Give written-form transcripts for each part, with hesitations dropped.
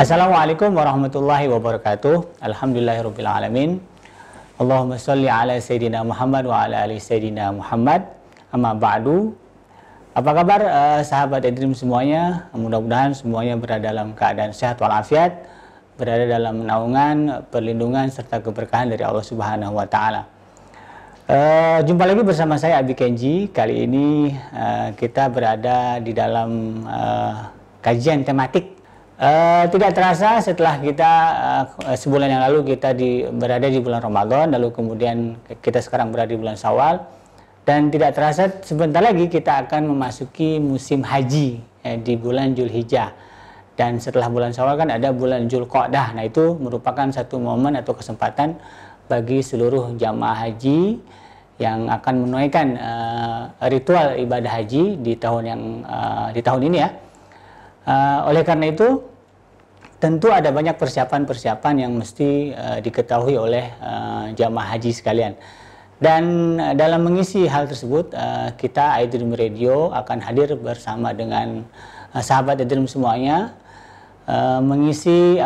Assalamualaikum warahmatullahi wabarakatuh. Alhamdulillahirabbil alamin. Allahumma shalli ala sayidina Muhammad wa ala ali sayidina Muhammad. Amma ba'du. Apa kabar sahabat iDream semuanya? Mudah-mudahan semuanya berada dalam keadaan sehat walafiat, berada dalam naungan, perlindungan serta keberkahan dari Allah Subhanahu wa taala. Jumpa lagi bersama saya Abi Kenji. Kali ini kita berada di dalam kajian tematik. Tidak terasa setelah kita sebulan yang lalu kita berada di bulan Ramadan, lalu kemudian kita sekarang berada di bulan Syawal. Dan tidak terasa sebentar lagi kita akan memasuki musim haji di bulan Dzulhijjah. Dan setelah bulan Syawal kan ada bulan Dzulqa'dah. Nah, itu merupakan satu momen atau kesempatan bagi seluruh jamaah haji yang akan menunaikan ritual ibadah haji di tahun ini ya. Oleh karena itu tentu ada banyak persiapan-persiapan yang mesti diketahui oleh jamaah haji sekalian. Dan dalam mengisi hal tersebut, kita I Dream Radio akan hadir bersama dengan sahabat I Dream semuanya, mengisi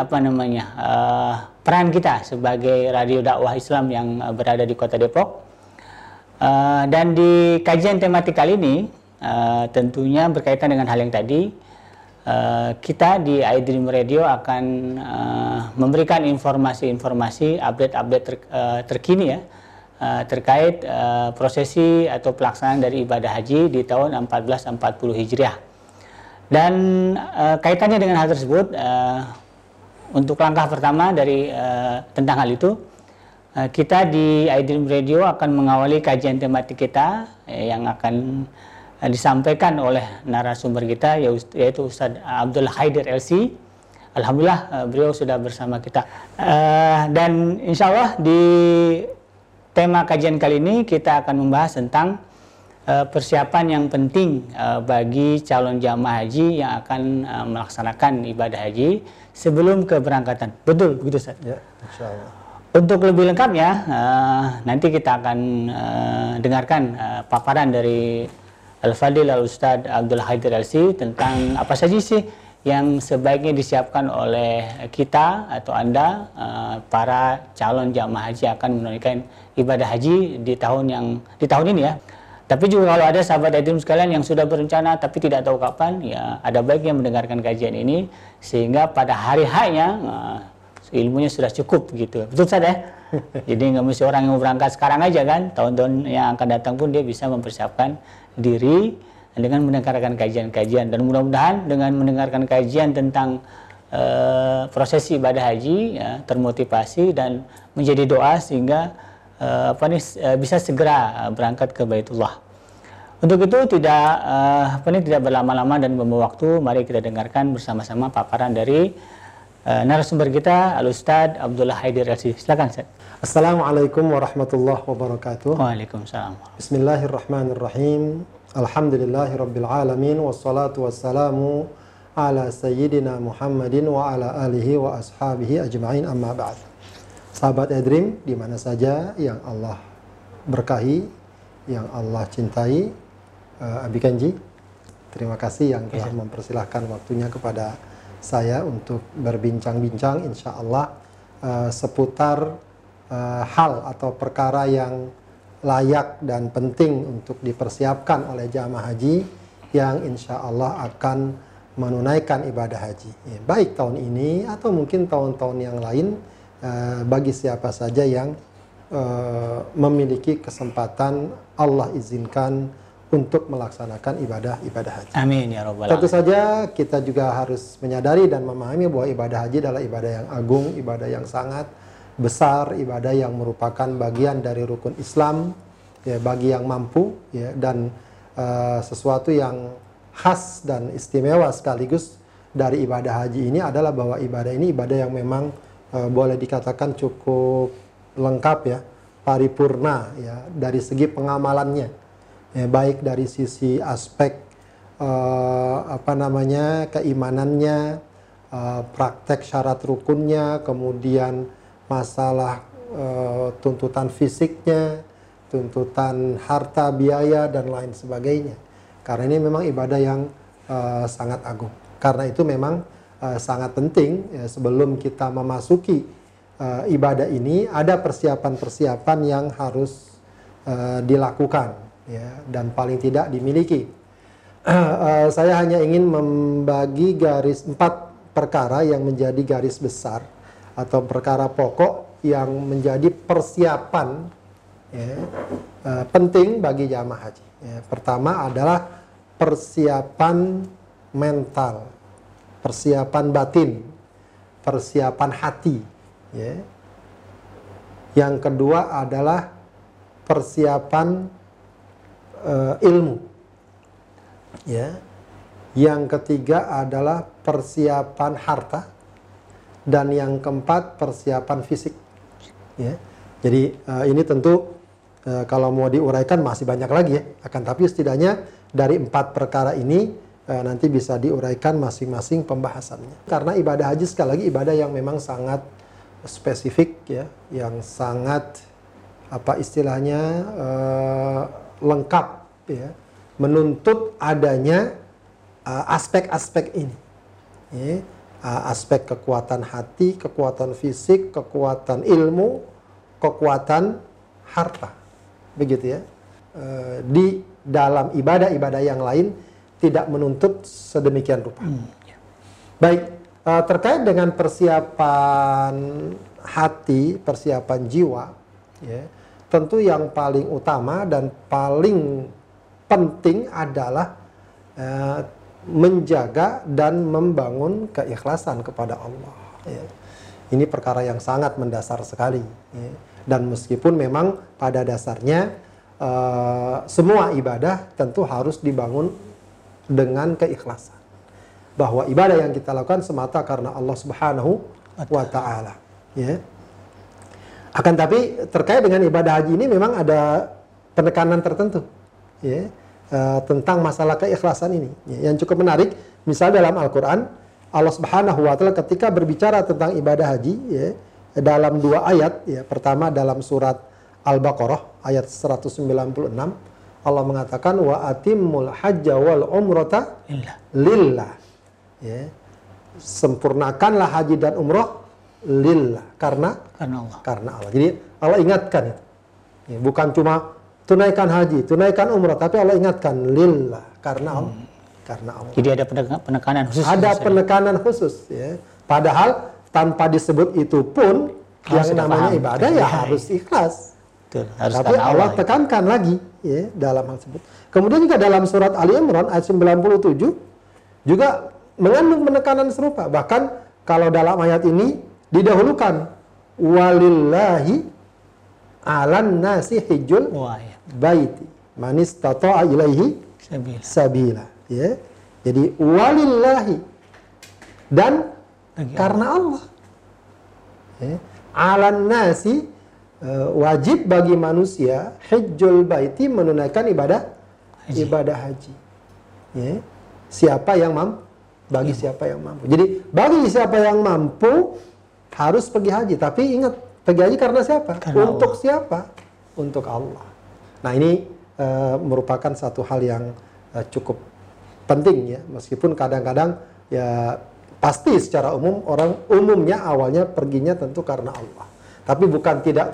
peran kita sebagai radio dakwah Islam yang berada di Kota Depok. Dan di kajian tematik kali ini, tentunya berkaitan dengan hal yang tadi, kita di I Dream Radio akan memberikan informasi-informasi, update-update terkini ya, terkait prosesi atau pelaksanaan dari ibadah haji di tahun 1440 Hijriah. Dan kaitannya dengan hal tersebut, untuk langkah pertama dari tentang hal itu, kita di I Dream Radio akan mengawali kajian tematik kita yang akan disampaikan oleh narasumber kita, yaitu Ustadz Abdullah Haidir Lc. Alhamdulillah beliau sudah bersama kita. Dan insya Allah di tema kajian kali ini kita akan membahas tentang persiapan yang penting bagi calon jamaah haji yang akan melaksanakan ibadah haji sebelum keberangkatan. Betul begitu Ustaz? Ya, insyaallah. Untuk lebih lengkapnya nanti kita akan dengarkan paparan dari Al-Fadil Al-Ustadz Abdullah Haidir Lc tentang apa saja sih yang sebaiknya disiapkan oleh kita atau Anda, para calon jamaah haji akan menunaikan ibadah haji di tahun ini ya. Tapi juga kalau ada sahabat iDream sekalian yang sudah berencana tapi tidak tahu kapan, ya ada baiknya mendengarkan kajian ini sehingga pada hari H-nya ilmunya sudah cukup gitu. Betul Ustaz ya? Jadi nggak mesti orang yang berangkat sekarang aja kan, tahun-tahun yang akan datang pun dia bisa mempersiapkan diri dengan mendengarkan kajian-kajian. Dan mudah-mudahan dengan mendengarkan kajian tentang prosesi ibadah haji ya, termotivasi dan menjadi doa sehingga bisa segera berangkat ke Baitullah. Untuk itu tidak berlama-lama dan membuang waktu, mari kita dengarkan bersama-sama paparan dari narasumber kita Al-Ustadz Abdullah Haidir Lc. Silakan Ustaz. Assalamualaikum warahmatullahi wabarakatuh. Waalaikumsalam. Bismillahirrahmanirrahim. Alhamdulillahirabbil alamin wassalatu wassalamu ala sayyidina Muhammadin wa ala alihi wa ashabihi ajma'in, amma ba'd. Sahabat iDream di mana saja yang Allah berkahi, yang Allah cintai, Abi Kenji, terima kasih yang telah mempersilahkan waktunya kepada saya untuk berbincang-bincang insya Allah seputar hal atau perkara yang layak dan penting untuk dipersiapkan oleh jamaah haji yang insya Allah akan menunaikan ibadah haji, ya, baik tahun ini atau mungkin tahun-tahun yang lain. Bagi siapa saja yang memiliki kesempatan Allah izinkan untuk melaksanakan ibadah haji. Amin ya rabbal alamin. Tentu saja kita juga harus menyadari dan memahami bahwa ibadah haji adalah ibadah yang agung, ibadah yang sangat besar, ibadah yang merupakan bagian dari rukun Islam ya, bagi yang mampu ya, dan sesuatu yang khas dan istimewa sekaligus dari ibadah haji ini adalah bahwa ibadah ini ibadah yang memang boleh dikatakan cukup lengkap ya, paripurna ya, dari segi pengamalannya ya, baik dari sisi aspek keimanannya, praktek syarat rukunnya, kemudian masalah tuntutan fisiknya, tuntutan harta, biaya dan lain sebagainya. Karena ini memang ibadah yang sangat agung. Karena itu memang sangat penting ya, sebelum kita memasuki ibadah ini ada persiapan-persiapan yang harus dilakukan ya, dan paling tidak dimiliki. Saya hanya ingin membagi empat perkara yang menjadi garis besar atau perkara pokok yang menjadi persiapan ya, penting bagi jamaah haji ya. Pertama adalah persiapan mental, persiapan batin, persiapan hati ya. Yang kedua adalah persiapan ilmu ya. Yang ketiga adalah persiapan harta, dan yang keempat persiapan fisik ya. Jadi ini tentu kalau mau diuraikan masih banyak lagi ya, akan tapi setidaknya dari empat perkara ini nanti bisa diuraikan masing-masing pembahasannya. Karena ibadah haji sekali lagi ibadah yang memang sangat spesifik ya, yang sangat apa istilahnya lengkap ya, menuntut adanya aspek-aspek ini ya, aspek kekuatan hati, kekuatan fisik, kekuatan ilmu, kekuatan harta, begitu ya. Di dalam ibadah-ibadah yang lain tidak menuntut sedemikian rupa. Ya. Baik, terkait dengan persiapan hati, persiapan jiwa, ya, tentu yang paling utama dan paling penting adalah menjaga dan membangun keikhlasan kepada Allah. Ya. Ini perkara yang sangat mendasar sekali. Ya. Dan meskipun memang pada dasarnya semua ibadah tentu harus dibangun dengan keikhlasan, bahwa ibadah yang kita lakukan semata karena Allah Subhanahu wa Ta'ala ya. Akan tapi terkait dengan ibadah haji ini memang ada penekanan tertentu ya, tentang masalah keikhlasan ini ya. Yang cukup menarik, misalnya dalam Al-Quran Allah Subhanahu wa Ta'ala ketika berbicara tentang ibadah haji ya, dalam dua ayat ya. Pertama dalam surat Al-Baqarah ayat 196 Allah mengatakan wa atimul hajja wal umrata lillah ya. Sempurnakanlah haji dan umrah lillah, karena Allah. Jadi Allah ingatkan itu ya, bukan cuma tunaikan haji, tunaikan umrah, tapi Allah ingatkan lillah, karena Allah. Jadi ada penekanan khusus, ya. Padahal tanpa disebut itu pun yang namanya ibadah ya harus ikhlas. Tapi Allah tekankan lagi ya, dalam hal tersebut. Kemudian juga dalam surat Ali Imran ayat 97 juga mengandung penekanan serupa. Bahkan kalau dalam ayat ini didahulukan walillahi 'alan nasi hijjul baiti man istata'a ilaihi sabila ya. Jadi walillahi dan karena Allah ya. 'Alan nasi wajib bagi manusia hajjul baiti menunaikan ibadah haji. Ya. Siapa yang mampu, bagi siapa yang mampu. Jadi bagi siapa yang mampu harus pergi haji. Tapi ingat, pergi haji karena siapa? Untuk siapa? Untuk Allah. Nah ini merupakan satu hal yang cukup penting ya. Meskipun kadang-kadang ya pasti secara umum orang umumnya awalnya perginya tentu karena Allah. Tapi bukan tidak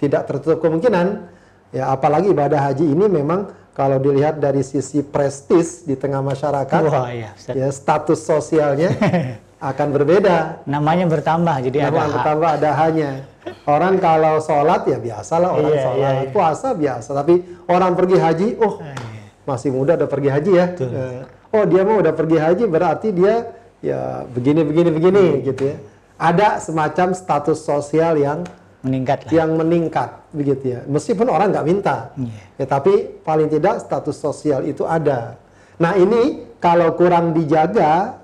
tertutup kemungkinan ya, apalagi ibadah haji ini memang kalau dilihat dari sisi prestis di tengah masyarakat ya, status sosialnya akan berbeda, namanya bertambah, jadi namanya ada bertambah ada hanya orang kalau sholat ya biasalah orang sholat puasa biasa, tapi orang pergi haji masih muda udah pergi haji ya, dia mau udah pergi haji berarti dia ya begini gitu ya. Ada semacam status sosial yang meningkat begitu ya. Meskipun orang nggak minta, ya, tapi paling tidak status sosial itu ada. Nah ini kalau kurang dijaga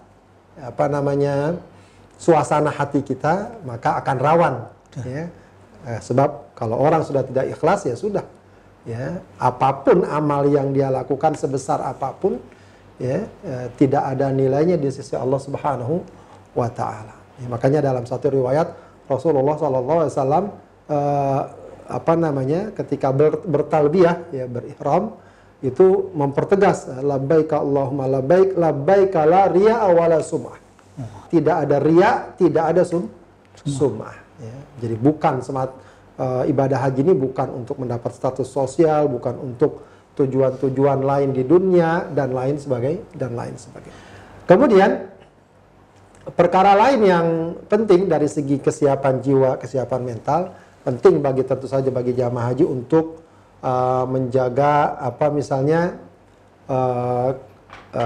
suasana hati kita maka akan rawan. Ya. Sebab kalau orang sudah tidak ikhlas ya sudah. Ya apapun amal yang dia lakukan sebesar apapun ya tidak ada nilainya di sisi Allah Subhanahu wa Ta'ala. Ya, makanya dalam satu riwayat Rasulullah SAW ketika bertalbiyah ya, berihram itu mempertegas labbaik Allahumma labbaik labbaik la riya'a wa la sum'ah. tidak ada riya, tidak ada sum'ah. Ya. Jadi bukan semat ibadah haji ini bukan untuk mendapat status sosial, bukan untuk tujuan-tujuan lain di dunia dan lain sebagainya. Kemudian perkara lain yang penting dari segi kesiapan jiwa, kesiapan mental, penting bagi tentu saja bagi jamaah haji untuk menjaga apa misalnya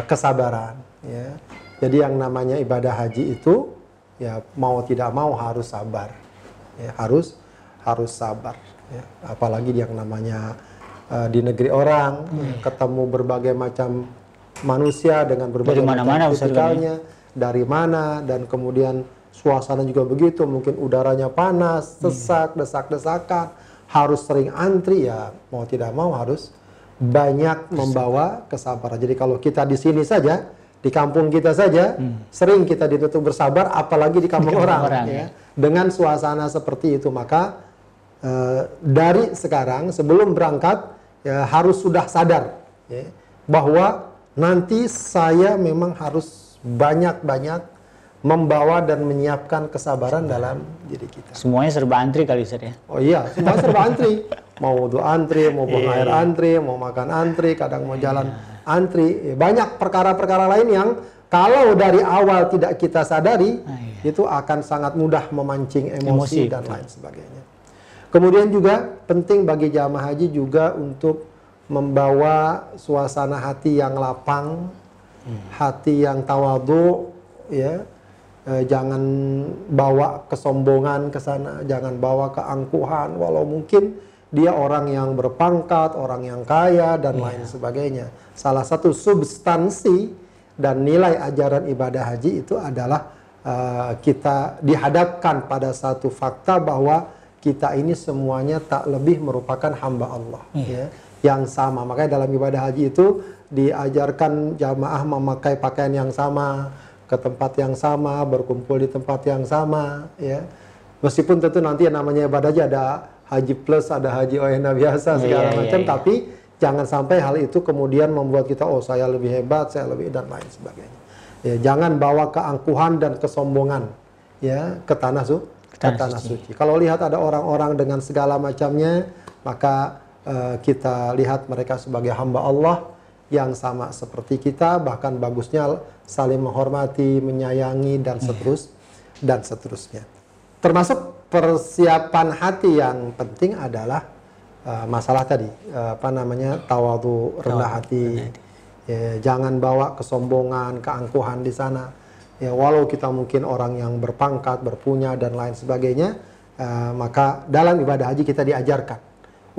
kesabaran. Ya. Jadi yang namanya ibadah haji itu ya mau tidak mau harus sabar, ya, harus sabar. Ya. Apalagi yang namanya di negeri orang, ketemu berbagai macam manusia dengan berbagai macam fisikalnya, dari mana, dan kemudian suasana juga begitu, mungkin udaranya panas, sesak, desak-desakan, harus sering antri, ya mau tidak mau harus banyak membawa kesabaran. Jadi kalau kita di sini saja, di kampung kita saja, sering kita ditutup bersabar, apalagi di kampung orang, ya. Dengan suasana seperti itu, maka dari sekarang sebelum berangkat, ya, harus sudah sadar, ya, bahwa nanti saya memang harus banyak-banyak membawa dan menyiapkan kesabaran dalam diri kita. Semuanya serba antri kali Ustaz ya? Oh iya, semua serba antri. Mau wudu antri, mau buang air antri, mau makan antri, kadang mau jalan antri. Banyak perkara-perkara lain yang kalau dari awal tidak kita sadari, itu akan sangat mudah memancing emosi dan lain sebagainya. Kemudian juga penting bagi jamaah haji juga untuk membawa suasana hati yang lapang, hati yang tawadhu, ya, jangan bawa kesombongan ke sana, jangan bawa keangkuhan, walau mungkin dia orang yang berpangkat, orang yang kaya dan lain sebagainya. Salah satu substansi dan nilai ajaran ibadah haji itu adalah kita dihadapkan pada satu fakta bahwa kita ini semuanya tak lebih merupakan hamba Allah, ya, yang sama. Makanya dalam ibadah haji itu diajarkan jamaah memakai pakaian yang sama, ke tempat yang sama, berkumpul di tempat yang sama, ya. Meskipun tentu nanti yang namanya ibadah haji ada haji plus, ada haji oena biasa segala macam, tapi jangan sampai hal itu kemudian membuat kita oh saya lebih hebat, saya lebih dan lain sebagainya. Ya, jangan bawa keangkuhan dan kesombongan, ya, ke tanah suci. Kalau lihat ada orang-orang dengan segala macamnya, maka kita lihat mereka sebagai hamba Allah yang sama seperti kita, bahkan bagusnya saling menghormati, menyayangi dan seterusnya. Termasuk persiapan hati yang penting adalah masalah tadi, apa namanya, tawadhu, rendah hati. Ya, jangan bawa kesombongan, keangkuhan di sana. Ya, walau kita mungkin orang yang berpangkat, berpunya dan lain sebagainya, maka dalam ibadah haji kita diajarkan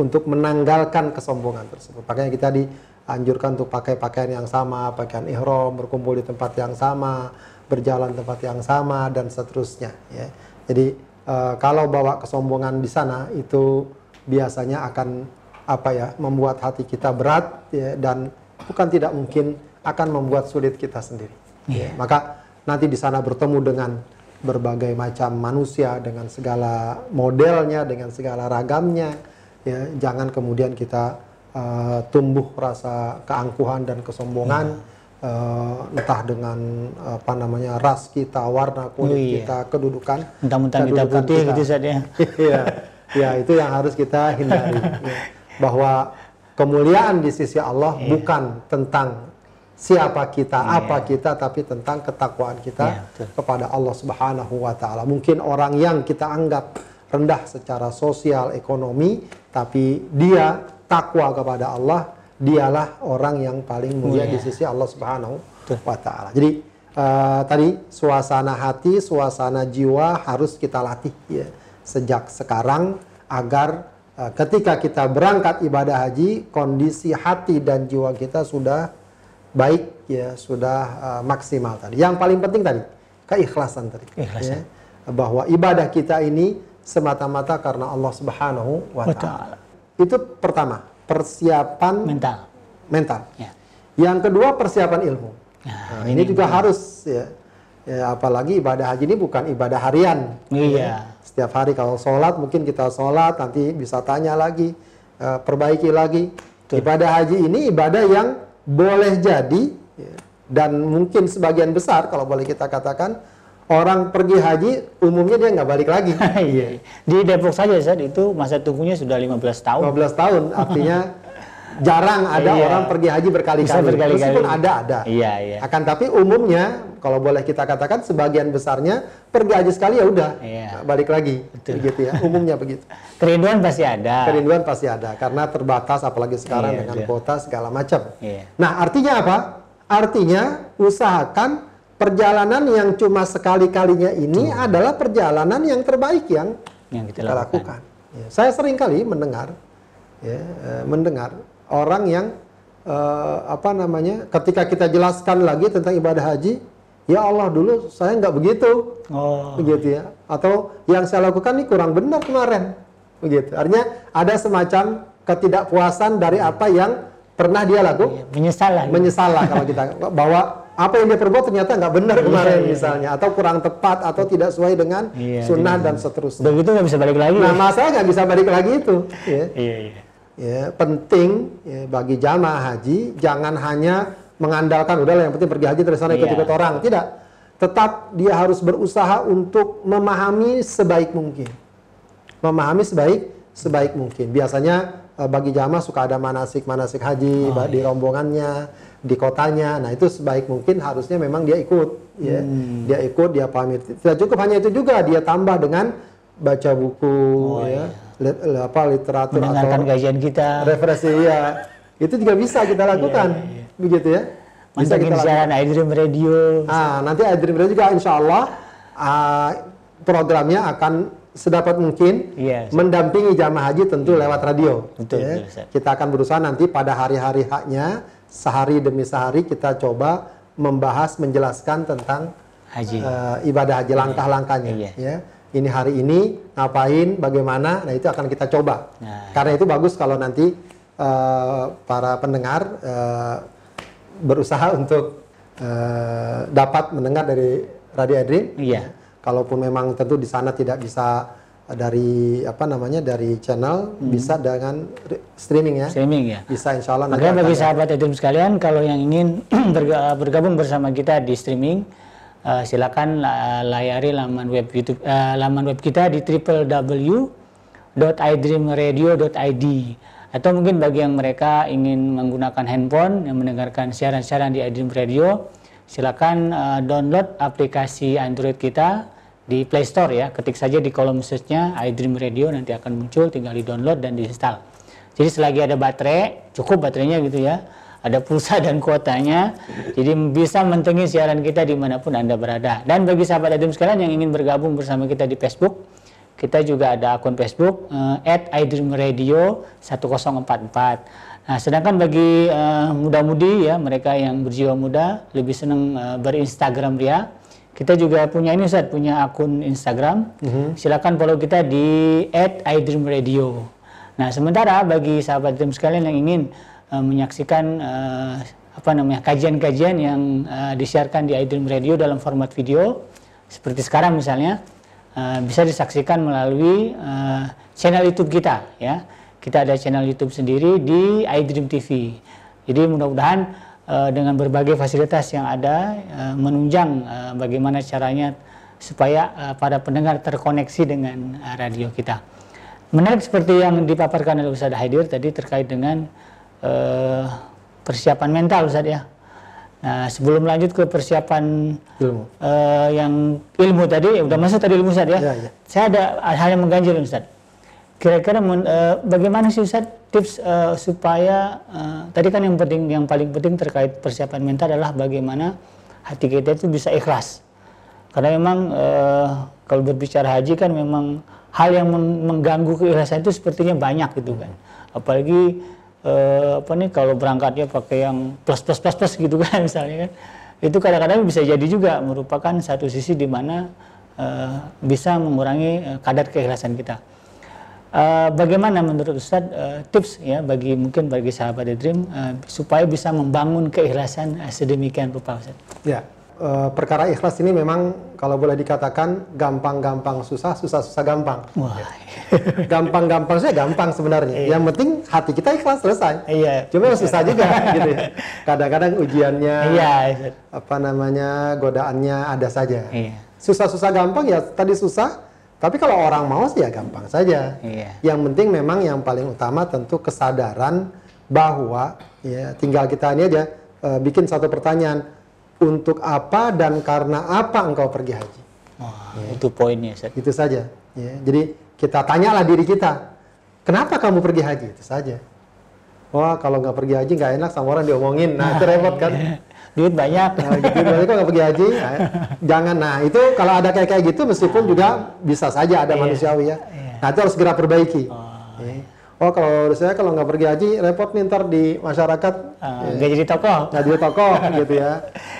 untuk menanggalkan kesombongan tersebut. Makanya kita dianjurkan untuk pakai pakaian yang sama, pakaian ihram, berkumpul di tempat yang sama, berjalan tempat yang sama dan seterusnya. Ya. Jadi kalau bawa kesombongan di sana itu biasanya akan apa ya, membuat hati kita berat, ya, dan bukan tidak mungkin akan membuat sulit kita sendiri. Ya. Maka nanti di sana bertemu dengan berbagai macam manusia, dengan segala modelnya, dengan segala ragamnya, ya, jangan kemudian kita tumbuh rasa keangkuhan dan kesombongan, entah dengan apa namanya, ras kita, warna kulit kita, kedudukan, mentang-mentang kita putih kita, gitu saja. Ya, ya, itu yang harus kita hindari. Ya. Bahwa kemuliaan di sisi Allah bukan tentang siapa kita, apa kita, tapi tentang ketakwaan kita kepada Allah Subhanahu wa Ta'ala. Mungkin orang yang kita anggap rendah secara sosial, ekonomi, tapi dia takwa kepada Allah, dialah orang yang paling mulia di sisi Allah Subhanahu wa Ta'ala. Jadi tadi suasana hati, suasana jiwa harus kita latih, ya, sejak sekarang agar ketika kita berangkat ibadah haji, kondisi hati dan jiwa kita sudah baik, ya, sudah maksimal tadi. Yang paling penting tadi keikhlasan tadi, ya, bahwa ibadah kita ini semata-mata karena Allah Subhanahu wa Ta'ala. Itu pertama, persiapan mental. Ya. Yang kedua persiapan ilmu. Nah, ini juga harus, ya. Ya, apalagi ibadah haji ini bukan ibadah harian. Iya. Setiap hari kalau sholat mungkin kita sholat, nanti bisa tanya lagi, perbaiki lagi. Ibadah haji ini ibadah yang boleh jadi, dan mungkin sebagian besar kalau boleh kita katakan Orang pergi haji, umumnya dia nggak balik lagi. Di Depok saja saat itu masa tunggunya sudah 15 tahun. 15 tahun, artinya jarang ada orang pergi haji berkali-kali. Meskipun ada. Iya. Akan tapi umumnya, kalau boleh kita katakan, sebagian besarnya pergi haji sekali ya udah, balik lagi. Betul. Begitu ya, umumnya begitu. Kerinduan pasti ada. Kerinduan pasti ada, karena terbatas apalagi sekarang dengan kuota segala macam. Nah, artinya apa? Artinya usahakan perjalanan yang cuma sekali-kalinya ini adalah perjalanan yang terbaik yang kita lakukan. Ya, saya sering kali mendengar, mendengar orang yang ketika kita jelaskan lagi tentang ibadah haji, ya Allah dulu saya nggak begitu, begitu ya. Atau yang saya lakukan ini kurang benar kemarin, begitu. Artinya ada semacam ketidakpuasan dari apa yang pernah dia lakukan. Menyesal kalau kita bawa. Apa yang dia perbuat ternyata nggak benar kemarin misalnya, atau kurang tepat, atau tidak sesuai dengan sunnah dan seterusnya. Begitu nggak bisa balik lagi. Nah, masalah nggak bisa balik lagi itu. Penting bagi jamaah haji jangan hanya mengandalkan udahlah yang penting pergi haji terus sana ikut-ikut orang. Tidak. Tetap dia harus berusaha untuk memahami sebaik mungkin. Memahami sebaik mungkin. Biasanya bagi jamaah suka ada manasik haji di rombongannya, di kotanya. Nah, itu sebaik mungkin harusnya memang dia ikut, dia pahami. Tidak cukup hanya itu juga, dia tambah dengan baca buku, literatur atau kajian kita, referensi itu juga bisa kita lakukan, begitu ya. Bisa kita lakukan. I Dream Radio. Ah, nanti I Dream Radio juga insya Allah programnya akan sedapat mungkin mendampingi jamaah haji tentu lewat radio. Betul. Kita akan berusaha nanti pada hari-hari haknya, sehari demi sehari kita coba membahas, menjelaskan tentang haji. Ibadah haji, langkah-langkahnya. Ini hari ini ngapain, bagaimana, nah itu akan kita coba. Karena itu bagus kalau nanti para pendengar berusaha untuk dapat mendengar dari Radio Idream. Kalaupun memang tentu di sana tidak bisa dari dari channel, bisa dengan streaming ya. Bisa insya Allah. Makanya bagi sahabat I Dream sekalian, kalau yang ingin bergabung bersama kita di streaming, silakan layari laman web YouTube, laman web kita di www.idreamradio.id. Atau mungkin bagi yang mereka ingin menggunakan handphone yang mendengarkan siaran-siaran di I Dream Radio, silakan download aplikasi Android kita di Play Store ya. Ketik saja di kolom search-nya I Dream Radio, nanti akan muncul, tinggal di-download dan diinstal. Jadi selagi ada baterai, cukup baterainya gitu ya. Ada pulsa dan kuotanya. Jadi bisa mentengi siaran kita dimanapun Anda berada. Dan bagi sahabat I Dream sekalian yang ingin bergabung bersama kita di Facebook, kita juga ada akun Facebook @idreamradio1044. Nah, sedangkan bagi muda-mudi ya, mereka yang berjiwa muda lebih senang berinstagram ria. Kita juga punya ini Ustaz, punya akun Instagram. Silakan follow kita di @idreamradio. Nah, sementara bagi sahabat I Dream sekalian yang ingin menyaksikan kajian-kajian yang disiarkan di I Dream Radio dalam format video seperti sekarang misalnya, bisa disaksikan melalui channel YouTube kita ya. Kita ada channel YouTube sendiri di I Dream TV. Jadi mudah-mudahan dengan berbagai fasilitas yang ada menunjang bagaimana caranya supaya para pendengar terkoneksi dengan radio kita. Menarik seperti yang dipaparkan oleh Ustadz Haidir tadi terkait dengan persiapan mental Ustadz ya. Nah, sebelum lanjut ke persiapan ilmu. Yang ilmu tadi, udah masuk tadi ilmu Ustadz ya. Saya ada hal yang mengganjil Ustadz. Kira-kira bagaimana sih Ustaz tips supaya tadi kan yang paling penting terkait persiapan mental adalah bagaimana hati kita itu bisa ikhlas. Karena memang kalau berbicara haji kan memang hal yang mengganggu keikhlasan itu sepertinya banyak gitu kan. Apalagi kalau berangkatnya pakai yang plus gitu kan misalnya kan. Itu kadang-kadang bisa jadi juga merupakan satu sisi di mana bisa mengurangi kadar keikhlasan kita. Bagaimana menurut Ustadz tips ya bagi sahabat I Dream supaya bisa membangun keikhlasan sedemikian rupa Ustadz? Ya, perkara ikhlas ini memang kalau boleh dikatakan gampang-gampang susah, susah-susah gampang. Gampang-gampang saya gampang sebenarnya. Yang penting hati kita ikhlas, selesai. Cuma susah juga gitu ya. Kadang-kadang ujiannya godaannya ada saja. susah-susah gampang ya tadi susah, tapi kalau orang mau sih ya gampang saja. Iya. Yang penting memang yang paling utama tentu kesadaran bahwa ya tinggal kita ini aja bikin satu pertanyaan, untuk apa dan karena apa engkau pergi haji? Oh, ya. Itu poinnya. Ustaz. Itu saja. Ya. Jadi kita tanyalah diri kita, kenapa kamu pergi haji? Itu saja. Wah, kalau nggak pergi haji nggak enak sama orang diomongin. Nah, itu repot kan? Iya. Duit banyak. Nah, gitu, berarti kok nggak pergi haji? Nah, jangan. Nah, itu kalau ada kayak gitu, meskipun juga bisa saja ada manusiawi ya. Iya. Nah, itu harus segera perbaiki. Oh, iya. Oh, kalau saya kalau nggak pergi haji, repot nih ntar di masyarakat. Nggak jadi tokoh. Nggak jadi tokoh, gitu ya.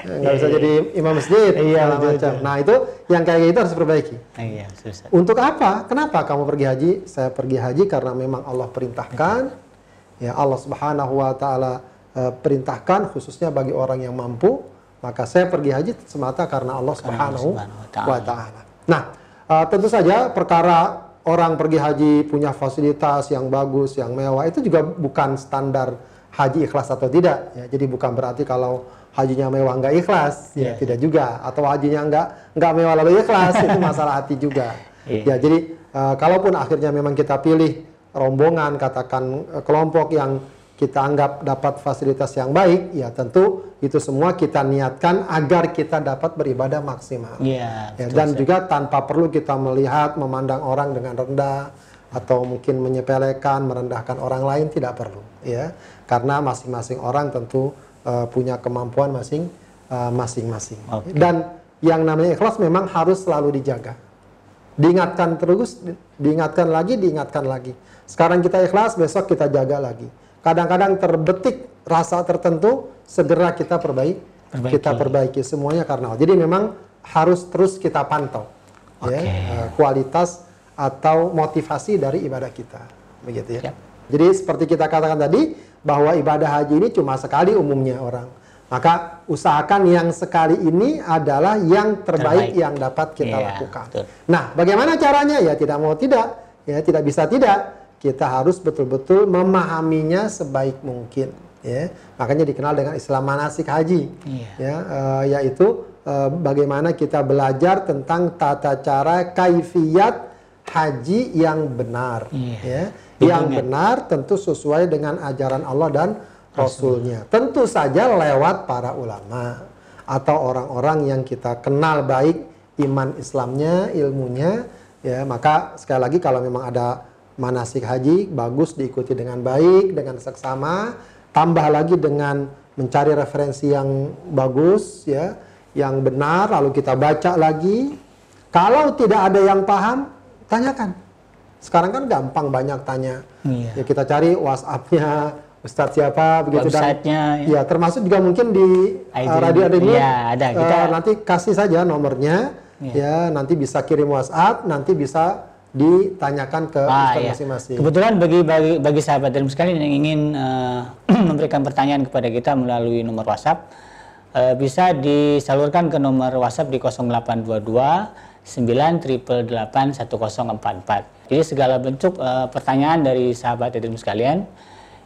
Nggak bisa jadi imam masjid, segala macam. Nah, itu yang kayak gitu harus perbaiki. Iya, susah. Untuk apa? Kenapa kamu pergi haji? Saya pergi haji karena memang Allah perintahkan. Ya Allah Subhanahu wa Ta'ala perintahkan khususnya bagi orang yang mampu, maka saya pergi haji semata karena Allah Subhanahu wa Ta'ala. Nah, tentu saja perkara orang pergi haji punya fasilitas yang bagus, yang mewah, itu juga bukan standar haji ikhlas atau tidak. Ya, jadi bukan berarti kalau hajinya mewah nggak ikhlas, ya tidak juga. Atau hajinya nggak mewah lalu ikhlas, itu masalah hati juga. Ya, jadi kalaupun akhirnya memang kita pilih rombongan, katakan kelompok yang kita anggap dapat fasilitas yang baik, ya tentu itu semua kita niatkan agar kita dapat beribadah maksimal. Yeah, ya, dan juga tanpa perlu kita melihat, memandang orang dengan rendah, atau mungkin menyepelekan, merendahkan orang lain, tidak perlu. Ya, karena masing-masing orang tentu punya kemampuan masing-masing. Okay. Dan yang namanya ikhlas memang harus selalu dijaga. Diingatkan terus, diingatkan lagi, diingatkan lagi. Sekarang kita ikhlas, besok kita jaga lagi. Kadang-kadang terbetik rasa tertentu, segera kita perbaiki. Kita perbaiki semuanya karena jadi memang harus terus kita pantau ya, kualitas atau motivasi dari ibadah kita, begitu ya. Yep. Jadi seperti kita katakan tadi bahwa ibadah haji ini cuma sekali umumnya orang. Maka usahakan yang sekali ini adalah yang terbaik yang dapat kita lakukan. Betul. Nah, bagaimana caranya? Ya tidak mau tidak, ya tidak bisa tidak. Kita harus betul-betul memahaminya sebaik mungkin. Ya. Makanya dikenal dengan Islam manasik haji, yaitu bagaimana kita belajar tentang tata cara kaifiyat haji yang benar. Yeah. Ya. Yang benar tentu sesuai dengan ajaran Allah dan Rasulnya, tentu saja lewat para ulama atau orang-orang yang kita kenal baik iman Islamnya, ilmunya, ya. Maka sekali lagi kalau memang ada manasik haji bagus diikuti dengan baik, dengan seksama, tambah lagi dengan mencari referensi yang bagus, ya, yang benar, lalu kita baca lagi. Kalau tidak ada yang paham, tanyakan. Sekarang kan gampang banyak tanya. Iya. Ya, kita cari WhatsApp-nya. Ustadz siapa begitu dan ya termasuk juga mungkin di radio ini ya, ada kita nanti kasih saja nomornya ya nanti bisa kirim WhatsApp, nanti bisa ditanyakan ke Ustadz masing-masing. Kebetulan bagi sahabat ilmu sekalian yang ingin memberikan pertanyaan kepada kita melalui nomor WhatsApp bisa disalurkan ke nomor WhatsApp di 0822 988 1044. Jadi segala bentuk pertanyaan dari sahabat ilmu sekalian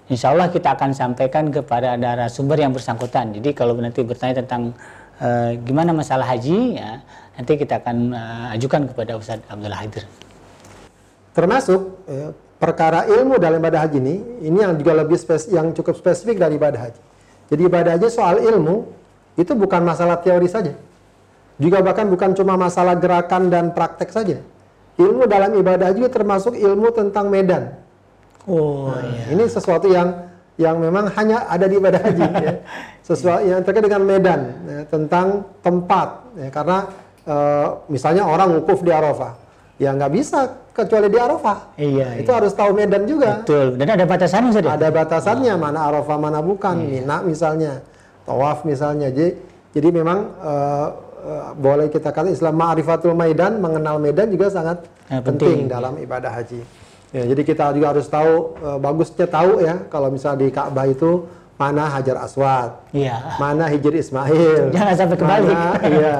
insya Allah kita akan sampaikan kepada narasumber yang bersangkutan. Jadi kalau nanti bertanya tentang gimana masalah haji, ya, nanti kita akan ajukan kepada Ustadz Abdullah Haidir. Termasuk perkara ilmu dalam ibadah haji ini yang juga lebih yang cukup spesifik dari ibadah haji. Jadi ibadah haji soal ilmu itu bukan masalah teori saja, juga bahkan bukan cuma masalah gerakan dan praktek saja. Ilmu dalam ibadah haji termasuk ilmu tentang medan. Oh, nah, ini sesuatu yang memang hanya ada di ibadah haji, ya. Sesuatu yang terkait dengan medan, ya, tentang tempat, ya, karena misalnya orang wukuf di Arafah, ya nggak bisa kecuali di Arafah. Iya, itu harus tahu medan juga. Betul. Dan ada batasannya saja. Ada batasannya, mana Arafah mana bukan, Mina misalnya, tawaf misalnya. Jadi memang boleh kita kata Islam ma'rifatul maidan, mengenal medan juga sangat penting dalam ibadah haji. Ya, jadi kita juga harus tahu, bagusnya tahu ya, kalau misalnya di Ka'bah itu mana Hajar Aswad, mana Hijri Ismail, jangan sampai kebalik,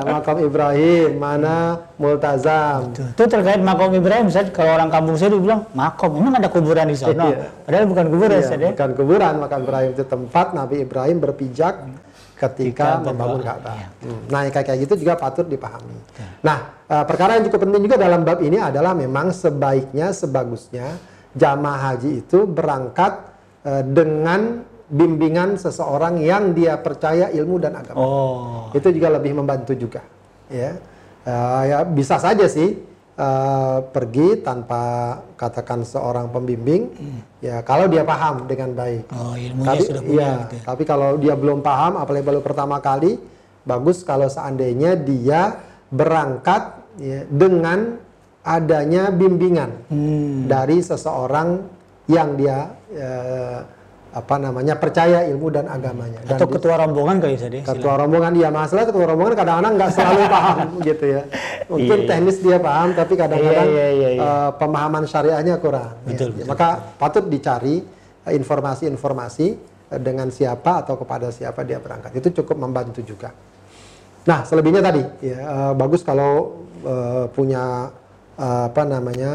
makam Ibrahim, mana Multazam. Itu terkait makam Ibrahim, Ustaz, kalau orang kampung saya bilang makam, memang ada kuburan di sana, padahal bukan kuburan. Bukan kuburan, makam Ibrahim itu tempat Nabi Ibrahim berpijak ketika membangun Ka'bah. Iya. Nah, kayak gitu juga patut dipahami. Ya. Nah, perkara yang cukup penting juga dalam bab ini adalah memang sebaiknya, sebagusnya jamaah haji itu berangkat dengan bimbingan seseorang yang dia percaya ilmu dan agama. Oh. Itu juga lebih membantu juga. Ya, ya bisa saja sih pergi tanpa katakan seorang pembimbing. Ya, kalau dia paham dengan baik. Oh, ilmunya tapi, sudah punya. Ya, gitu. Tapi kalau dia belum paham, apalagi baru pertama kali, bagus kalau seandainya dia berangkat ya, dengan adanya bimbingan dari seseorang yang dia apa namanya percaya ilmu dan agamanya. Dan atau ketua rombongan kali saja. Ketua rombongan dia masalah, ketua rombongan kadang-kadang nggak selalu paham gitu ya. Mungkin teknis dia paham, tapi kadang-kadang pemahaman syariahnya kurang. Betul, ya. Betul, maka betul. Patut dicari informasi-informasi dengan siapa atau kepada siapa dia berangkat. Itu cukup membantu juga. Nah, selebihnya tadi ya, bagus kalau punya apa namanya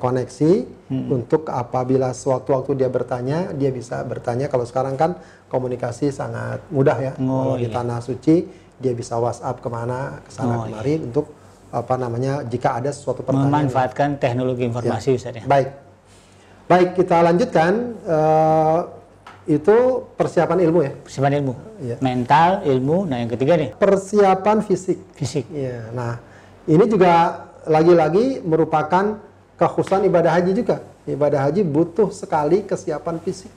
koneksi untuk apabila suatu waktu dia bertanya, dia bisa bertanya. Kalau sekarang kan komunikasi sangat mudah ya, kalau di tanah suci dia bisa WhatsApp kemana kesana kemari untuk apa namanya jika ada sesuatu pertanyaan. Memanfaatkan teknologi informasi ya. Baik, kita lanjutkan itu persiapan ilmu ya. Persiapan ilmu, ya. Mental, ilmu. Nah yang ketiga nih persiapan fisik. Ya, nah ini juga lagi-lagi merupakan kekhususan ibadah haji juga. Ibadah haji butuh sekali kesiapan fisik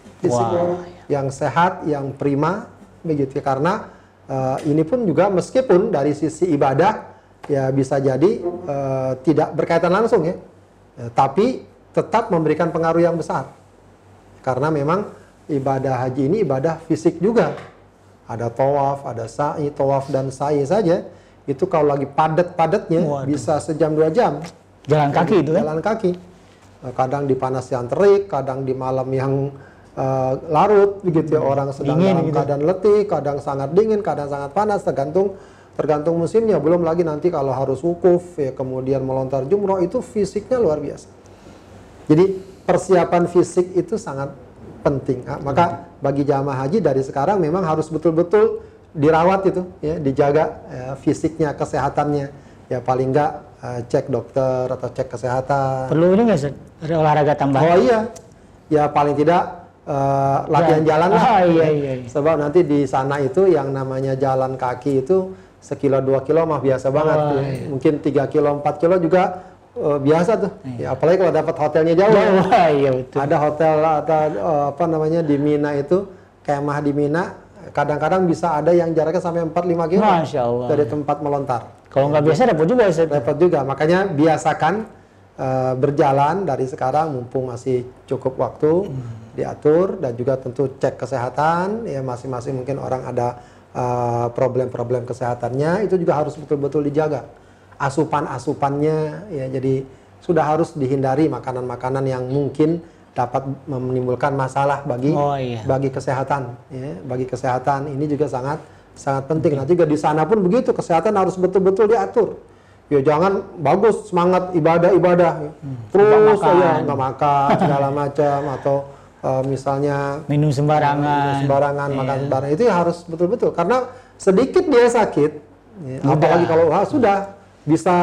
yang sehat, yang prima, begitu. Karena ini pun juga meskipun dari sisi ibadah ya bisa jadi tidak berkaitan langsung ya, tapi tetap memberikan pengaruh yang besar. Karena memang ibadah haji ini ibadah fisik juga. Ada tawaf, ada sa'i, tawaf dan sa'i saja. Itu kalau lagi padat-padatnya bisa sejam 2 jam. Jalan kaki itu ya? Jalan kaki. Kadang di panas yang terik, kadang di malam yang larut, begitu ya. Orang sedang dingin, dalam keadaan letih, kadang sangat dingin, kadang sangat panas, tergantung musimnya. Belum lagi nanti kalau harus wukuf, ya, kemudian melontar jumroh, itu fisiknya luar biasa. Jadi persiapan fisik itu sangat penting. Nah, maka bagi jamaah haji dari sekarang memang harus betul-betul dirawat itu, ya, dijaga fisiknya, kesehatannya, ya paling nggak cek dokter atau cek kesehatan. Perlu ini nggak sih olahraga tambahan? Oh iya, ya paling tidak latihan jalan lah. Oh, iya. Sebab nanti di sana itu yang namanya jalan kaki itu 1 kilo 2 kilo mah biasa banget, mungkin 3 kilo 4 kilo juga biasa tuh. Ya, apalagi kalau dapat hotelnya jauh. Betul. Ada hotel atau apa namanya di Mina itu, kemah di Mina. Kadang-kadang bisa ada yang jaraknya sampai 4-5 kilo dari tempat melontar. Kalau nggak biasa repot juga. Repot juga, makanya biasakan berjalan dari sekarang mumpung masih cukup waktu, diatur dan juga tentu cek kesehatan. Ya masing-masing mungkin orang ada problem-problem kesehatannya, itu juga harus betul-betul dijaga. Asupan-asupannya ya, jadi sudah harus dihindari makanan-makanan yang mungkin dapat menimbulkan masalah bagi bagi kesehatan, ya, bagi kesehatan ini juga sangat penting. Nanti juga di sana pun begitu, kesehatan harus betul-betul diatur. Ya jangan bagus semangat ibadah ya. Terus nggak makan segala macam atau misalnya minum sembarangan, makan sembarangan, itu harus betul-betul. Karena sedikit dia sakit, ya, apalagi kalau sudah bisa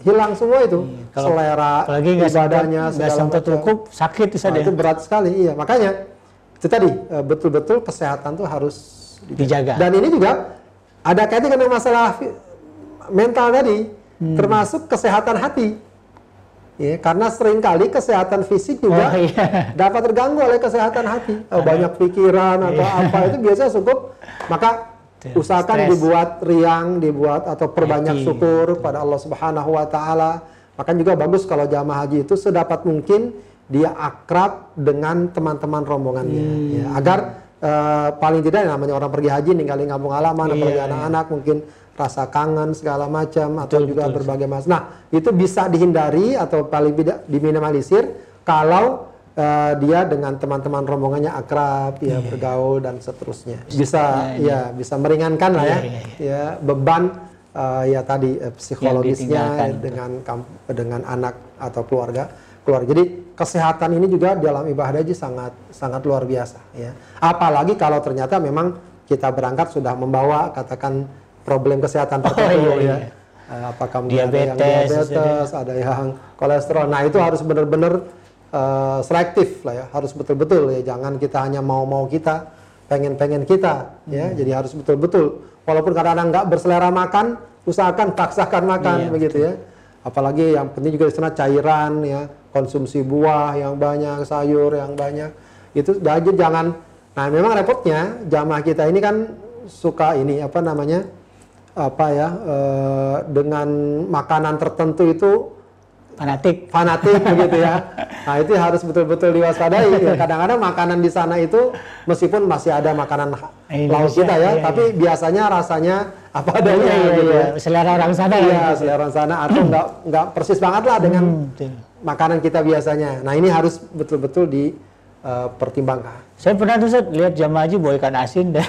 hilang semua itu, kalau, selera ibadahnya nggak cukup, sakit itu berat sekali. Iya, makanya itu tadi betul-betul kesehatan tuh harus dijaga. Dan ini juga ada kaitan dengan masalah mental tadi, termasuk kesehatan hati. Ya, karena seringkali kesehatan fisik juga dapat terganggu oleh kesehatan hati. Banyak pikiran atau apa itu biasanya cukup. Maka usahakan dibuat riang, dibuat atau perbanyak syukur pada Allah Subhanahu wa taala. Maka juga bagus kalau jamaah haji itu sedapat mungkin dia akrab dengan teman-teman rombongannya, ya, agar paling tidak namanya orang pergi haji ninggalin kampung halaman, apalagi anak-anak mungkin rasa kangen segala macam atau juga berbagai masalah. Nah, itu bisa dihindari atau paling tidak diminimalisir kalau dia dengan teman-teman rombongannya akrab, ya bergaul dan seterusnya. Bisa ya bisa meringankan lah ya beban ya tadi psikologisnya dengan anak atau keluarga. Jadi kesehatan ini juga dalam ibadah haji sangat luar biasa ya. Apalagi kalau ternyata memang kita berangkat sudah membawa katakan problem kesehatan tertentu, ya. Apakah diabetes, ada yang kolesterol. Nah, itu harus benar-benar selektif lah ya, harus betul-betul ya. Jangan kita hanya mau-mau kita, pengen-pengen kita, ya. Jadi harus betul-betul. Walaupun kadang-kadang nggak berselera makan, usahakan paksakan makan, iya, begitu betul. Ya. Apalagi yang penting juga di sana cairan, ya, konsumsi buah yang banyak, sayur yang banyak. Itu aja jangan. Nah, memang repotnya jamaah kita ini kan suka ini apa namanya? Dengan makanan tertentu itu fanatik begitu ya. Nah, itu harus betul-betul diwaspadai ya. Kadang-kadang makanan di sana itu meskipun masih ada makanan laut kita ya, iya, tapi iya, biasanya rasanya apa adanya iya, gitu iya, ya. Selera orang sana ya, iya, selera orang sana atau nggak persis banget lah dengan makanan kita biasanya. Nah, ini harus betul-betul dipertimbangkan. Saya pernah tuh lihat jamaah haji bawa ikan asin deh.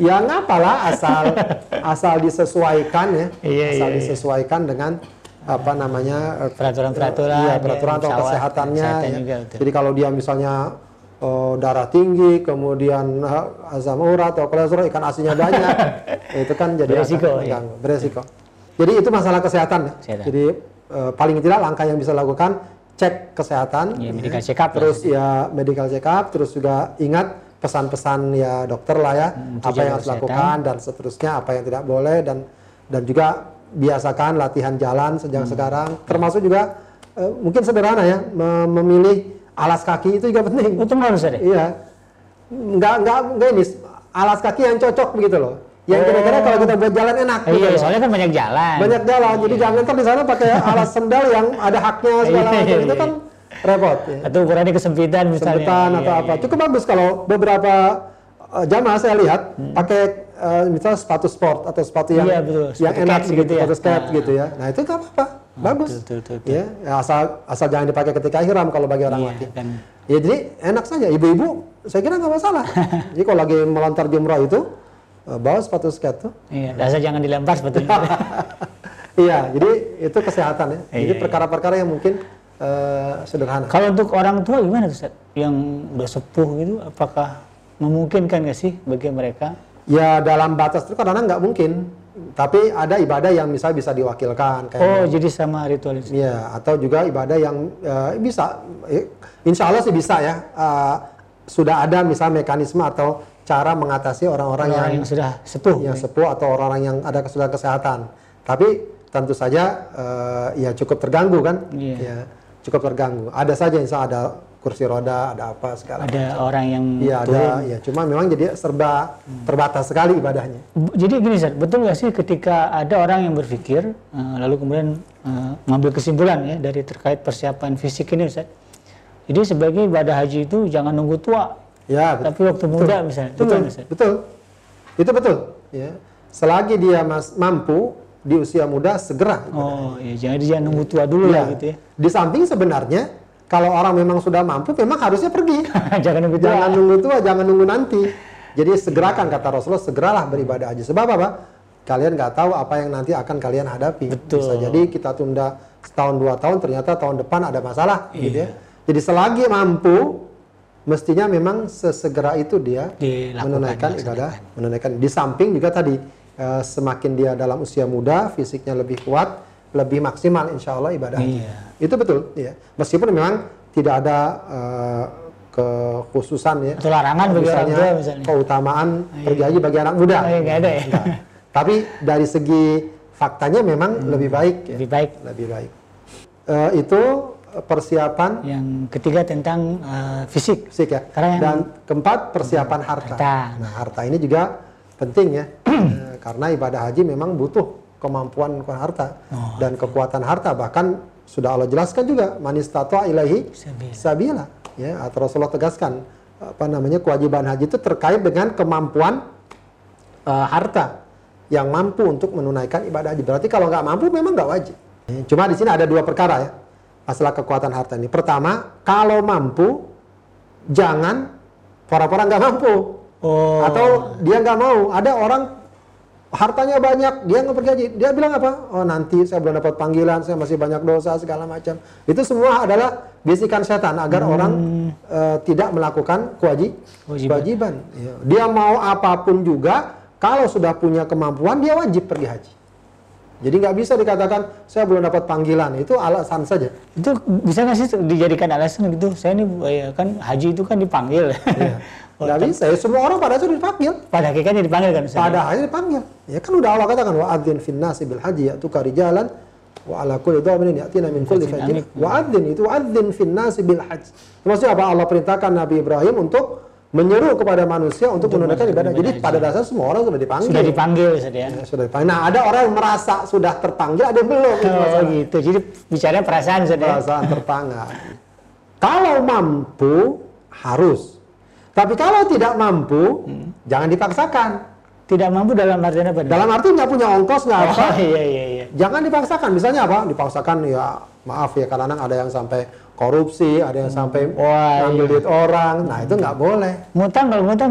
Ya ngapalah asal disesuaikan ya, iya, asal iya, disesuaikan dengan apa namanya peraturan-peraturan, peraturan atau kesehatannya. Ya. Jadi kalau dia misalnya darah tinggi, kemudian azam urat atau kolesterol, ikan asinnya banyak, itu kan jadi beresiko. Iya. Beresiko. Jadi itu masalah kesehatan. Kesehatan. Jadi paling tidak langkah yang bisa lakukan cek kesehatan, ya, medical check up, terus ya medical check up, terus juga ingat pesan-pesan ya dokter lah ya, apa yang harus lakukan dan seterusnya, apa yang tidak boleh, dan juga biasakan latihan jalan sejak sekarang, termasuk juga mungkin sederhana ya, memilih alas kaki itu juga penting. Itu harus ada. Iya, nggak ini alas kaki yang cocok begitu loh, yang kira-kira kalau kita buat jalan enak. Iya, gitu soalnya kan banyak jalan, iya, jadi jangan kan di sana pakai alas sendal yang ada haknya segala macam itu kan. Repot ya. Atau ukurannya kesempitan misalnya. Kesempitan atau iya, apa. Cukup bagus kalau beberapa jamaah saya lihat pakai misalnya sepatu sport atau sepatu yang, iya, yang enak gitu ya. Sepatu skate gitu ya. Nah, itu enggak apa-apa. Bagus. Betul. Ya, asal jangan dipakai ketika ihram kalau bagi orang laki. Iya, kan. Ya, jadi enak saja ibu-ibu saya kira nggak masalah. Jadi kalau lagi melontar jumrah itu bawa sepatu skate tuh. Iya, asal jangan dilempar sebetulnya. Iya, jadi itu kesehatan ya. Jadi perkara-perkara yang mungkin sederhana. Kalau untuk orang tua gimana tuh Ustaz? Yang udah sepuh gitu, apakah memungkinkan nggak sih bagi mereka? Ya dalam batas itu kadang-kadang nggak mungkin. Tapi ada ibadah yang misalnya bisa diwakilkan. Kayak jadi sama ritual itu. Ya, atau juga ibadah yang bisa, insya Allah sih bisa ya. Sudah ada misalnya mekanisme atau cara mengatasi orang-orang yang sudah sepuh. Yang sepuh atau orang-orang yang ada kesulitan kesehatan. Tapi tentu saja ya cukup terganggu kan. Yeah. Ya, cukup terganggu. Ada saja insya ada kursi roda, ada apa segala. Ada macam. Orang yang ya, turun. Ada, ya, cuma memang jadi serba terbatas sekali ibadahnya. Jadi gini Ustaz, betul nggak sih ketika ada orang yang berpikir lalu kemudian mengambil kesimpulan ya dari terkait persiapan fisik ini Ustaz. Jadi sebagai ibadah haji itu jangan nunggu tua. Ya, tapi waktu muda misalnya. Betul. Itu betul. Ya. Selagi dia mampu di usia muda segera. Jadi jangan nunggu tua dulu ya, lah gitu ya. Di samping sebenarnya kalau orang memang sudah mampu memang harusnya pergi. jangan nunggu tua, jangan nunggu nanti. Jadi segerakan kata Rasulullah, segeralah beribadah haji. Sebab apa? Kalian nggak tahu apa yang nanti akan kalian hadapi. Betul. Bisa jadi kita tunda setahun 2 tahun ternyata tahun depan ada masalah gitu ya. Jadi selagi mampu mestinya memang sesegera itu dia menunaikan ibadah. Di samping juga tadi semakin dia dalam usia muda, fisiknya lebih kuat, lebih maksimal insya Allah ibadahnya. Iya. Itu betul. Ya. Meskipun memang tidak ada kekhususan ya. Atau larangan bagi orang tua misalnya. Keutamaan pergi haji bagi anak muda. Nggak ada ya. Nah, tapi dari segi faktanya memang lebih baik. Ya. Lebih baik. Itu persiapan. Yang ketiga tentang fisik ya. Dan keempat persiapan harta. Nah, harta ini juga penting ya, karena ibadah haji memang butuh kemampuan harta dan kekuatan harta, bahkan sudah Allah jelaskan juga manis tatwa ilahi sabila ya, atau Rasulullah tegaskan apa namanya kewajiban haji itu terkait dengan kemampuan harta yang mampu untuk menunaikan ibadah haji. Berarti kalau nggak mampu memang nggak wajib. Cuma di sini ada 2 perkara ya masalah kekuatan harta ini. Pertama, kalau mampu jangan pura-pura nggak mampu. Atau dia nggak mau. Ada orang hartanya banyak, dia nggak pergi haji. Dia bilang apa? Oh, nanti saya belum dapat panggilan, saya masih banyak dosa segala macam. Itu semua adalah bisikan setan agar orang tidak melakukan kewajiban. Ya. Dia mau apapun juga, kalau sudah punya kemampuan dia wajib pergi haji. Jadi nggak bisa dikatakan saya belum dapat panggilan, itu alasan saja. Itu bisa nggak sih dijadikan alasan gitu? Saya ini kan haji itu kan dipanggil. Iya. Nggak bisa. Ya, semua orang pada sudah dipanggil. Pada hakikatnya dipanggil kan? Misalnya. Pada hakikatnya dipanggil. Ya kan udah Allah katakan wa adzin finnasi bil haji ya tukari jalan wa ala kulli dhamirin yatina min kulli fajjin. Wa adzin itu wa adzin finnasi bil haji. Maksudnya apa? Allah perintahkan Nabi Ibrahim untuk menyeru kepada manusia untuk menunaikan ibadah. Jadi pada dasarnya semua orang sudah dipanggil. Sudah dipanggil, ya, sudah dipanggil. Nah, ada orang yang merasa sudah terpanggil, ada yang belum. Oh, gitu. Jadi bicaranya perasaan, Ustaz. Perasaan terpanggil. Kalau mampu harus. Tapi kalau tidak mampu, jangan dipaksakan. Tidak mampu dalam artian apa? Dalam arti nggak punya ongkos, nggak apa. Iya. Jangan dipaksakan. Misalnya apa? Dipaksakan ya, maaf ya, kadang ada yang sampai korupsi, ada yang sampai ngambil duit orang. Nah, itu nggak boleh. Ngutang, kalau ngutang,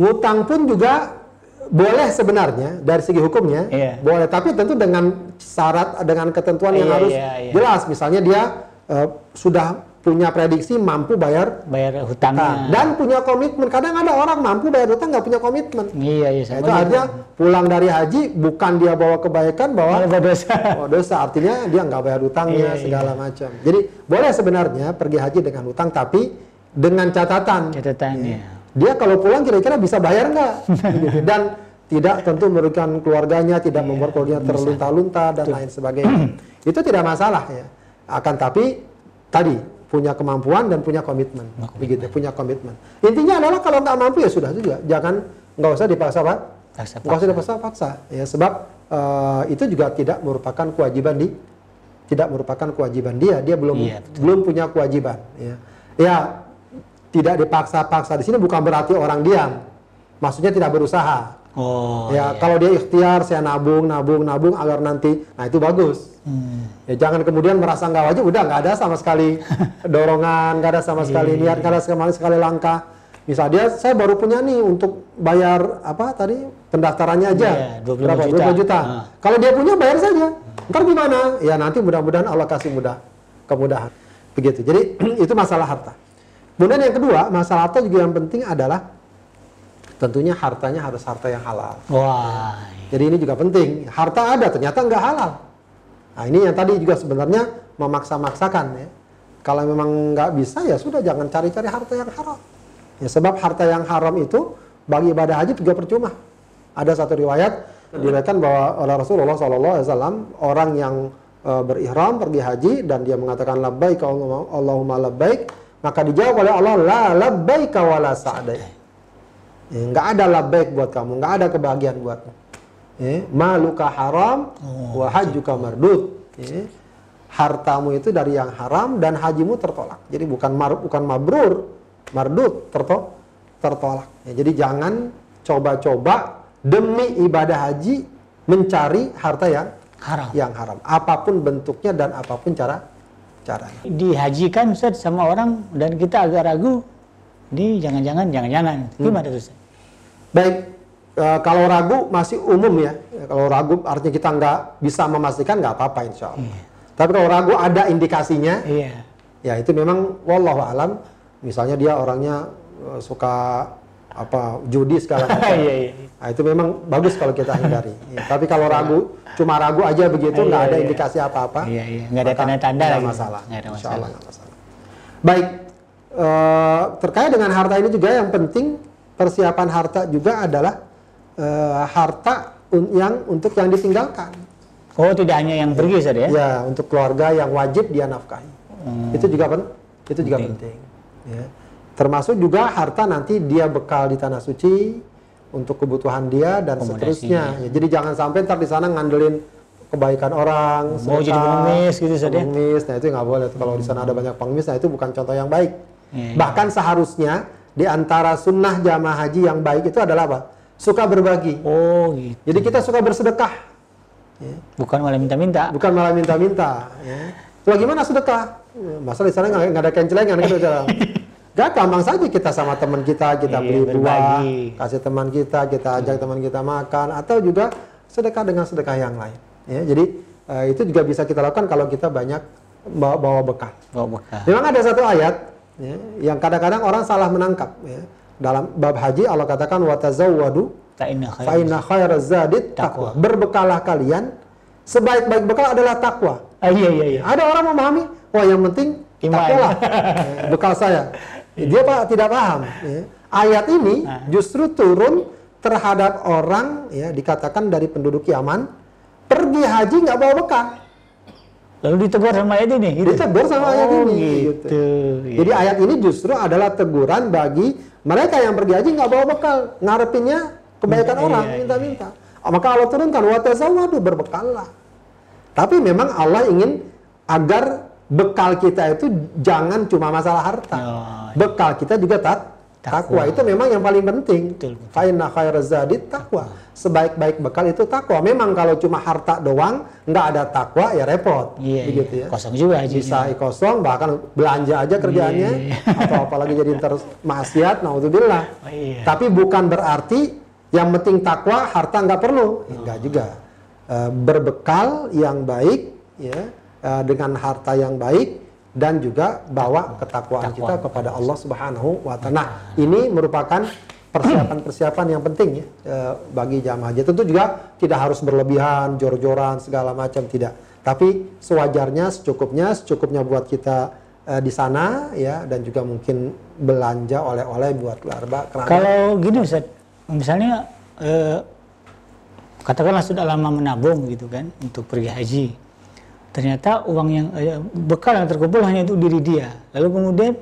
ngutang pun juga boleh sebenarnya dari segi hukumnya. Iya. Boleh, tapi tentu dengan syarat, dengan ketentuan yang harus jelas. Misalnya dia sudah punya prediksi mampu bayar hutangnya dan punya komitmen. Kadang ada orang mampu bayar hutang nggak punya komitmen. Iya. Itu artinya pulang dari haji bukan dia bawa kebaikan, bawa dosa. Artinya dia nggak bayar hutangnya segala macam. Jadi boleh sebenarnya pergi haji dengan hutang, tapi dengan catatan. Iya. Dia kalau pulang kira-kira bisa bayar nggak? Dan tidak tentu merugikan keluarganya, tidak membuat keluarganya terlunta-lunta dan lain sebagainya. Itu tidak masalah ya. Akan tapi tadi punya kemampuan dan punya komitmen, begitu. Punya komitmen. Intinya adalah kalau nggak mampu ya sudah juga, jangan nggak usah dipaksa-paksa. Ya sebab itu juga tidak merupakan kewajiban dia. Dia belum punya kewajiban. Ya tidak dipaksa-paksa di sini bukan berarti orang diam. Maksudnya tidak berusaha. Kalau dia ikhtiar, saya nabung agar nanti, nah itu bagus. Ya, jangan kemudian merasa nggak wajib, udah nggak ada sama sekali dorongan, nggak ada sama sekali niat, nggak ada sama sekali langkah. Misal dia, saya baru punya nih untuk bayar pendaftarannya aja 25 juta. Kalau dia punya bayar saja. Ntar gimana? Ya nanti mudah-mudahan Allah kasih kemudahan. Begitu. Jadi itu masalah harta. Kemudian yang kedua, masalah harta juga yang penting adalah tentunya hartanya harus harta yang halal. Wah. Jadi ini juga penting. Harta ada ternyata nggak halal. Nah ini yang tadi juga sebenarnya memaksa-maksakan ya. Kalau memang nggak bisa ya sudah, jangan cari-cari harta yang haram. Ya sebab harta yang haram itu bagi ibadah haji juga percuma. Ada satu riwayat diriwayatkan bahwa oleh Rasulullah SAW orang yang berihram pergi haji dan dia mengatakan labbaik Allahumma labbaik, maka dijawab oleh Allah la labbaika wala sa'daik. Nggak ada labbaik buat kamu, nggak ada kebahagiaan buatmu. Maluka haram, wa hajuka mardud. Hartamu itu dari yang haram dan hajimu tertolak. Jadi bukan mabrur, mardud, tertolak. Jadi jangan coba-coba demi ibadah haji mencari harta yang haram. Apapun bentuknya dan apapun caranya. Dihajikan Ustaz sama orang dan kita agak ragu. Ini jangan-jangan. Gimana itu Ustaz? Baik, kalau ragu masih umum ya. Kalau ragu artinya kita nggak bisa memastikan, nggak apa-apa insya Allah. Iya. Tapi kalau ragu ada indikasinya, ya itu memang wallahu alam. Misalnya dia orangnya suka judi segala macam. Nah, itu memang bagus kalau kita hindari. Tapi kalau ragu, cuma ragu aja begitu, nggak ada indikasi apa-apa. Nggak ada tanda-tanda. Nggak masalah. Insya Allah nggak masalah. Baik, terkait dengan harta ini juga yang penting persiapan harta juga adalah harta yang ditinggalkan. Oh, tidak hanya yang pergi saja ya? Ya, untuk keluarga yang wajib dia nafkahi. Itu juga penting. Ya. Termasuk juga harta nanti dia bekal di tanah suci untuk kebutuhan dia dan seterusnya. Ya, jadi jangan sampai ntar di sana ngandelin kebaikan orang. Jadi pengemis gitu saja. Pengemis, nah itu nggak boleh. Kalau di sana ada banyak pengemis, nah itu bukan contoh yang baik. Bahkan seharusnya di antara sunnah jamaah haji yang baik itu adalah apa? Suka berbagi. Gitu. Jadi kita suka bersedekah. Bukan malah minta-minta. Kalau gimana sedekah? Masalah di sana nggak ada kencelengan gitu. Gak, gampang saja kita sama teman kita beli buah, kasih teman kita ajak teman kita makan, atau juga sedekah dengan sedekah yang lain. Ya, jadi itu juga bisa kita lakukan kalau kita banyak bawa bekal. Memang ada satu ayat ya, yang kadang-kadang orang salah menangkap. Ya. Dalam bab haji Allah katakan watazawwadu fa inna khairaz zadid taqwa. Berbekalah kalian, sebaik-baik bekal adalah takwa. Iya. Ada orang memahami, wah yang penting takwalah bekal saya. Dia Pak tidak paham. Ya. Ayat ini justru turun terhadap orang ya, dikatakan dari penduduk Yaman pergi haji nggak bawa bekal. Lalu ditegur sama ayat ini? Gitu? Ditegur sama ayat ini. Gitu. Jadi ayat ini justru adalah teguran bagi mereka yang pergi haji nggak bawa bekal. Ngarepinnya kebaikan orang, minta-minta. Maka Allah turunkan, watazawwadu, berbekallah. Tapi memang Allah ingin agar bekal kita itu jangan cuma masalah harta. Bekal kita juga takwa. Itu memang yang paling penting. Fa inna khairaz zadi taqwa. Sebaik-baik bekal itu takwa. Memang kalau cuma harta doang, nggak ada takwa ya repot. Begitu ya. Kosong juga aja. Bisa kosong, bahkan belanja aja kerjaannya atau apalagi jadi maksiat, naudzubillah. Tapi bukan berarti yang penting takwa harta nggak perlu. Enggak juga. Berbekal yang baik ya, dengan harta yang baik dan juga bawa ketakwaan kita kepada Allah Subhanahu wa Ta'ala. Nah, ini merupakan persiapan-persiapan yang penting ya bagi jamaah haji. Tentu juga tidak harus berlebihan, jor-joran segala macam, tidak. Tapi sewajarnya, secukupnya buat kita di sana ya, dan juga mungkin belanja oleh-oleh buat keluarga. Kalau gini Ustaz, misalnya katakanlah sudah lama menabung gitu kan untuk pergi haji. Ternyata uang yang bekal yang terkumpul hanya untuk diri dia. Lalu kemudian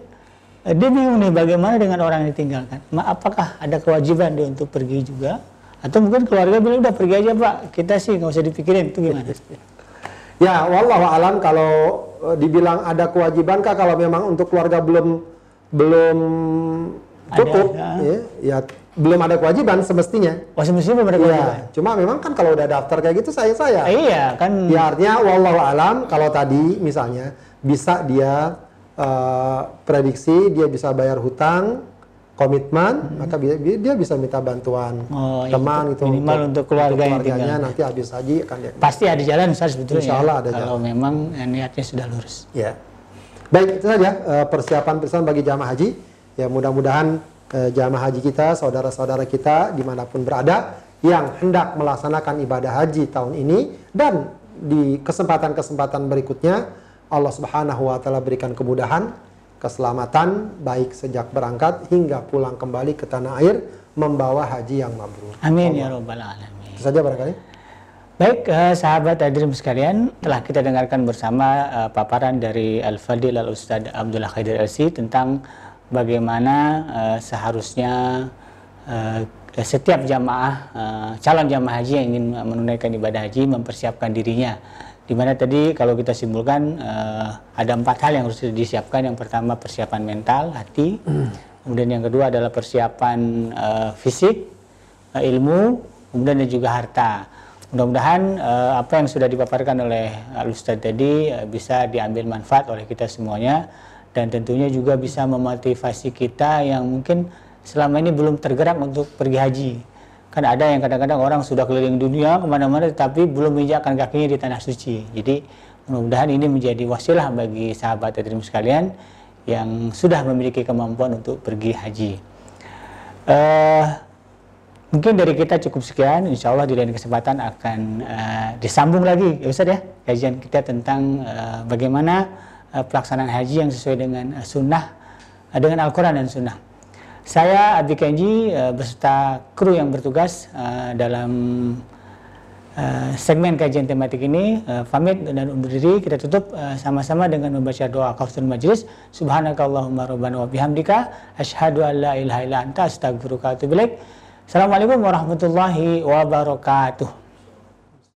dia bingung nih bagaimana dengan orang yang ditinggalkan. Apakah ada kewajiban dia untuk pergi juga? Atau mungkin keluarga bilang udah pergi aja Pak, kita sih nggak usah dipikirin. Itu gimana? Ya, wallahu alam kalau dibilang ada kewajiban kah? Kalau memang untuk keluarga belum cukup, ya belum ada kewajiban semestinya. Oh, semestinya belum ada kewajiban. Ya, cuma memang kan kalau udah daftar kayak gitu saya. Iya kan. Ya artinya wallahu alam kalau tadi misalnya bisa dia prediksi dia bisa bayar hutang, komitmen, maka dia bisa minta bantuan teman gitu. Minimal untuk keluarganya nanti habis haji kan dia. Pasti ada jalan sebetulnya. Insyaallah ada jalan. Kalau memang niatnya sudah lurus. Ya. Baik, itu saja persiapan bagi jamaah haji. Ya mudah-mudahan jamaah haji kita, saudara-saudara kita dimanapun berada yang hendak melaksanakan ibadah haji tahun ini dan di kesempatan-kesempatan berikutnya Allah Subhanahu wa Ta'ala berikan kemudahan, keselamatan baik sejak berangkat hingga pulang kembali ke tanah air membawa haji yang mabrur. Amin ya rabbal alamin. Itu saja barangkali. Baik, sahabat hadirin sekalian, telah kita dengarkan bersama paparan dari Al-Fadhil Al-Ustadz Abdullah Haidir Lc tentang bagaimana seharusnya setiap jamaah, calon jamaah haji yang ingin menunaikan ibadah haji mempersiapkan dirinya. Di mana tadi kalau kita simpulkan ada 4 hal yang harus disiapkan. Yang pertama persiapan mental, hati. Kemudian yang kedua adalah persiapan fisik, ilmu, kemudian dan juga harta. Mudah-mudahan apa yang sudah dipaparkan oleh Al-Ustadz tadi bisa diambil manfaat oleh kita semuanya. Dan tentunya juga bisa memotivasi kita yang mungkin selama ini belum tergerak untuk pergi haji. Kan ada yang kadang-kadang orang sudah keliling dunia kemana-mana tetapi belum menginjakkan kakinya di tanah suci. Jadi mudah-mudahan ini menjadi wasilah bagi sahabat hadirin sekalian yang sudah memiliki kemampuan untuk pergi haji. Mungkin dari kita cukup sekian. Insya Allah di lain kesempatan akan disambung lagi ya Ustaz ya kajian kita tentang bagaimana pelaksanaan haji yang sesuai dengan sunnah, dengan Al-Quran dan sunnah. Saya Abi Kenji beserta kru yang bertugas dalam segmen kajian tematik ini pamit dan undur diri. Kita tutup sama-sama dengan membaca doa kafaratul majlis. Subhanakallahumma rabbana wa bihamdika asyhadu an la ilaha illa anta astaghfiruka wa atubu ilaik. Assalamualaikum warahmatullahi wabarakatuh.